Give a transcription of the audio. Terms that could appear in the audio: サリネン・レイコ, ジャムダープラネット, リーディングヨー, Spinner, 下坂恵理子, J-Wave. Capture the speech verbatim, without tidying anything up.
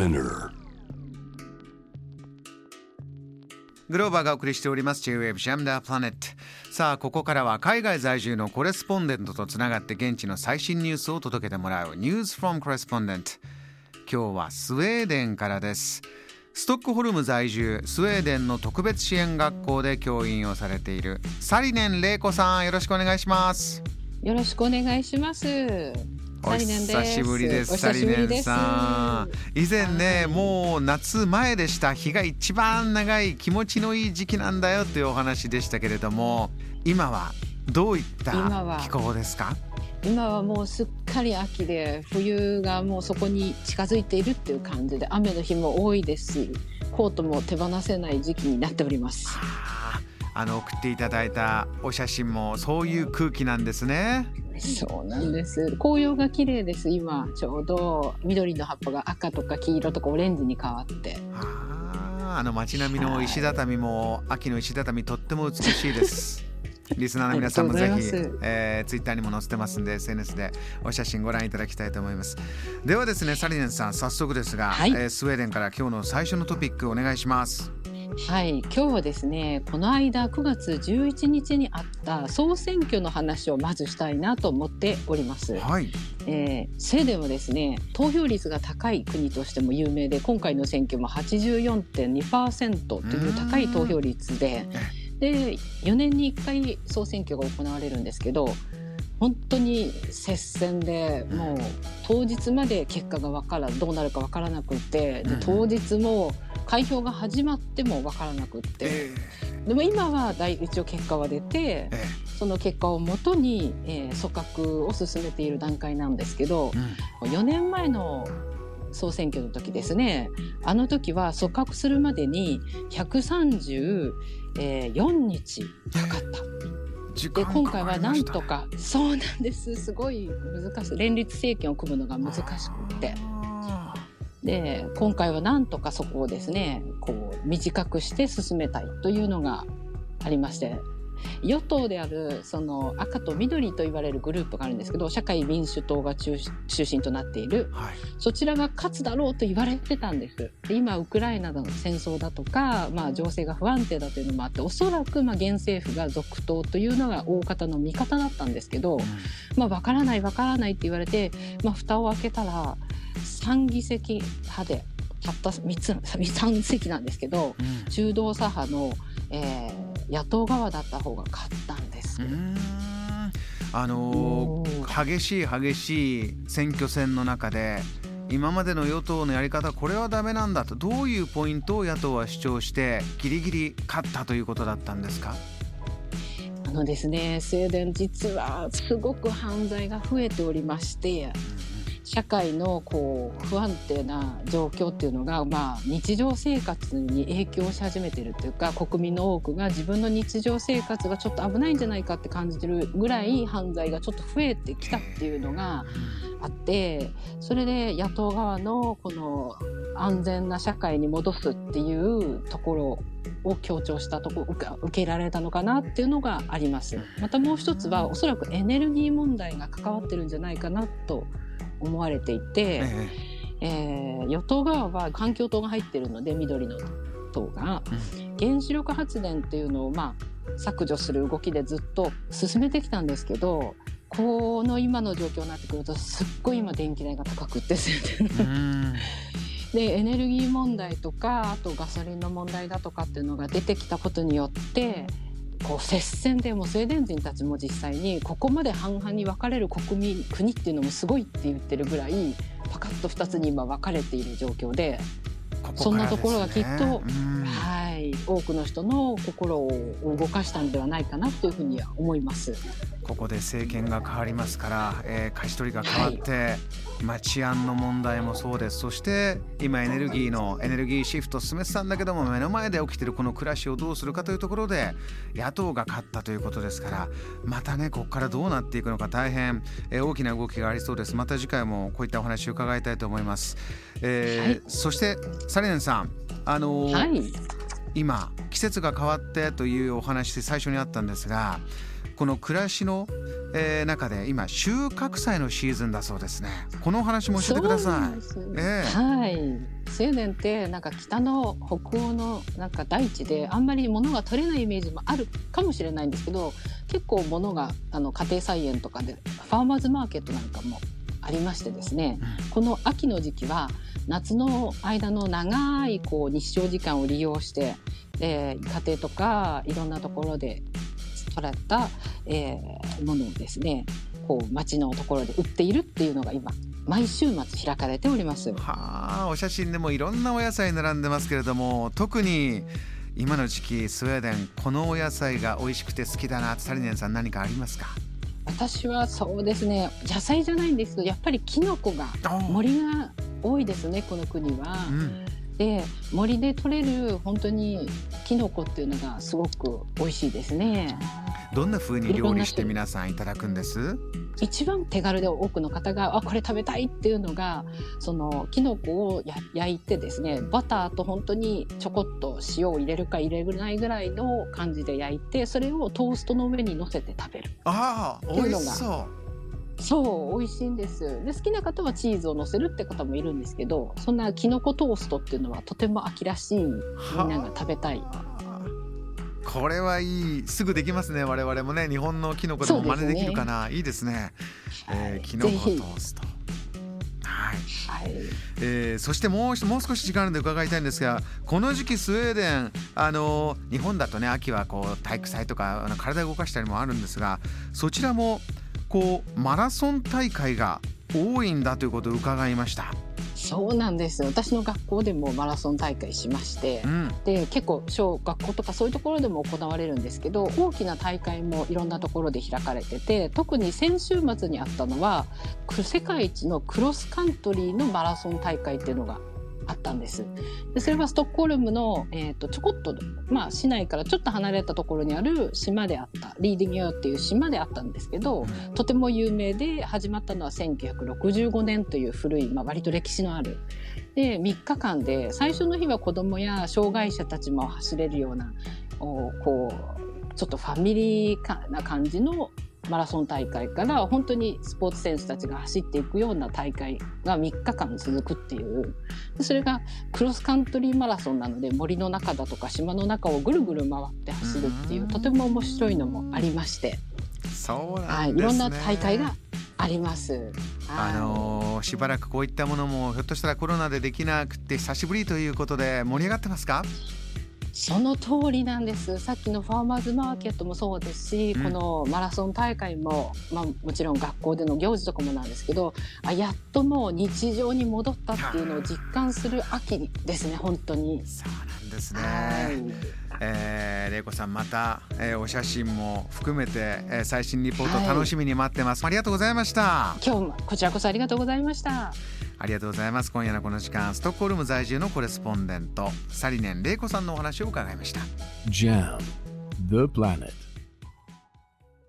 Spinner グローバーがお送りしております J-Wave ジャムダープラネット。さあここからは海外在住のコレスポンデントとつながって現地の最新ニュースを届けてもらう News from Correspondent。 今日はスウェーデンからです。ストックホルム在住、スウェーデンの特別支援学校で教員をされているサリネン・レイコさん、よろしくお願いします。よろしくお願いします。お久しぶりです。サリネンさん、以前ね、もう夏前でした。日が一番長い気持ちのいい時期なんだよというお話でしたけれども、今はどういった気候ですか？今はもうすっかり秋で、冬がもうそこに近づいているっていう感じで、雨の日も多いですし、コートも手放せない時期になっております。あ、あの送っていただいたお写真もそういう空気なんですね。そうなんです。紅葉が綺麗です。今ちょうど緑の葉っぱが赤とか黄色とかオレンジに変わって、あ、あの街並みの石畳も、はい、秋の石畳とっても美しいです。リスナーの皆さんもぜひ、えー、ツイッターにも載せてますんで エスエヌエス でお写真ご覧いただきたいと思います。ではですね、サリネンさん、早速ですが、はい、えー、スウェーデンから今日の最初のトピックお願いします。はい、今日はですね、この間くがつじゅういちにちにあった総選挙の話をまずしたいなと思っております。はい、えー、スウェーデンはですね、投票率が高い国としても有名で、今回の選挙も はちじゅうよんてんにパーセント という高い投票率ででよねんにいっかい総選挙が行われるんですけど、本当に接戦で、もう当日まで結果がわからどうなるかわからなくて、で当日も開票が始まってもわからなくて、でも今は一応結果は出て、その結果をもとに組閣を進めている段階なんですけど、よねんまえの総選挙の時ですね、あの時は組閣するまでにひゃくさんじゅうよんにちかかった。で今回はなんとか、そうなんです、すごい難しい、連立政権を組むのが難しくて、で今回はなんとかそこをですね、こう短くして進めたいというのがありまして、与党であるその赤と緑と言われるグループがあるんですけど、社会民主党が 中, 中心となっている、はい、そちらが勝つだろうと言われてたんです。で今ウクライナの戦争だとか、まあ、情勢が不安定だというのもあって、おそらくまあ現政府が続投というのが大方の見方だったんですけど、まあ、分からない分からないって言われて、まあ、蓋を開けたらさんぎせき派でたったみっつ、さんぎせきなんですけど、うん、中道左派の、えー野党側だった方が勝ったんです。うーん、あの激しい激しい選挙戦の中で、今までの与党のやり方これはダメなんだと、どういうポイントを野党は主張してギリギリ勝ったということだったんですか？あのですね、スウェーデン実はすごく犯罪が増えておりまして、社会のこう不安定な状況っていうのが、まあ、日常生活に影響し始めているというか、国民の多くが自分の日常生活がちょっと危ないんじゃないかって感じてるぐらい犯罪がちょっと増えてきたっていうのがあって、それで野党側のこの安全な社会に戻すっていうところを強調したところが受けられたのかなっていうのがあります。またもう一つは、おそらくエネルギー問題が関わってるんじゃないかなと思われていて、えええー、与党側は環境党が入っているので、緑の党が原子力発電っていうのを、まあ、削除する動きでずっと進めてきたんですけど、この今の状況になってくると、すっごい今電気代が高くってでエネルギー問題とか、あとガソリンの問題だとかっていうのが出てきたことによって、こう接戦で、もうスウェーデン人たちも実際にここまで半々に分かれる国民国っていうのもすごいって言ってるぐらい、パカッとふたつに今分かれている状況で、ここですね、そんなところがきっと、はい、多くの人の心を動かしたんではないかなというふうには思います。ここで政権が変わりますから、えー、貸し取りが変わって、はい、まあ、治安の問題もそうです。そして今エネルギーのエネルギーシフトを進めてたんだけども、目の前で起きてるこの暮らしをどうするかというところで野党が勝ったということですから、またね、ここからどうなっていくのか大変、えー、大きな動きがありそうです。また次回もこういったお話を伺いたいと思います、えーはい、そしてサリネンさん、あのーはい、今季節が変わってというお話最初にあったんですが、この暮らしの、えー、中で今収穫祭のシーズンだそうですね。このお話も教えてください。そうです、えー、はい、スウェーデンってなんか北の北欧のなんか大地であんまり物が取れないイメージもあるかもしれないんですけど、結構物があの家庭菜園とかでファーマーズマーケットなんかもありましてですね、この秋の時期は夏の間の長いこう日照時間を利用して、えー、家庭とかいろんなところで取られた、えー、ものをですねこう街のところで売っているっていうのが今毎週末開かれております。はあ、お写真でもいろんなお野菜並んでますけれども、特に今の時期スウェーデンこのお野菜が美味しくて好きだな、サリネンさん何かありますか？私はそうですね、野菜じゃないんですけどやっぱりキノコが森が多いですねこの国は、うん、で森で採れる本当にキノコっていうのがすごく美味しいですね。どんな風に料理して皆さんいただくんです？一番手軽で多くの方があこれ食べたいっていうのがそのキノコを焼いてですね、バターと本当にちょこっと塩を入れるか入れないぐらいの感じで焼いて、それをトーストの上に乗せて食べる。あー、美味しそう。そう、美味しいんです。で好きな方はチーズを乗せるって方もいるんですけど、そんなキノコトーストっていうのはとても秋らしい、みんなが食べたい。これはいい、すぐできますね。我々もね、日本のキノコでも真似できるかな、ね、いいですね、えー、キノコトースト、はいはい、えー、そしても う, もう少し時間あるので伺いたいんですが、この時期スウェーデン、あのー、日本だとね秋はこう体育祭とかあの体を動かしたりもあるんですが、そちらもこうマラソン大会が多いんだということを伺いました。そうなんです。私の学校でもマラソン大会しまして、うん、で結構小学校とかそういうところでも行われるんですけど、大きな大会もいろんなところで開かれてて、特に先週末にあったのは世界一のクロスカントリーのマラソン大会っていうのがあったんです。でそれはストックホルムの、えー、とちょこっと、まあ、市内からちょっと離れたところにある島であった、リーディングヨーっていう島であったんですけど、とても有名で、始まったのはせんきゅうひゃくろくじゅうごねんという古い、まあ、割と歴史のあるでみっかかんで、最初の日は子どもや障害者たちも走れるようなおこうちょっとファミリーな感じのマラソン大会から、本当にスポーツ選手たちが走っていくような大会がみっかかん続くっていう、それがクロスカントリーマラソンなので、森の中だとか島の中をぐるぐる回って走るっていう、とても面白いのもありまして、そうなんですね、はい、いろんな大会があります。あのー、しばらくこういったものもひょっとしたらコロナでできなくて久しぶりということで盛り上がってますか？その通りなんです。さっきのファーマーズマーケットもそうですし、うん、このマラソン大会も、まあ、もちろん学校での行事とかもなんですけど、あやっともう日常に戻ったっていうのを実感する秋ですね、本当に。そうなんですね、はい、えー、玲子さんまた、えー、お写真も含めて、えー、最新リポート楽しみに待ってます、はい、ありがとうございました。今日もこちらこそありがとうございました。ありがとうございます。今夜のこの時間、ストックホルム在住のコレスポンデントサリネン玲子さんのお話を伺いました。ジャム The Planet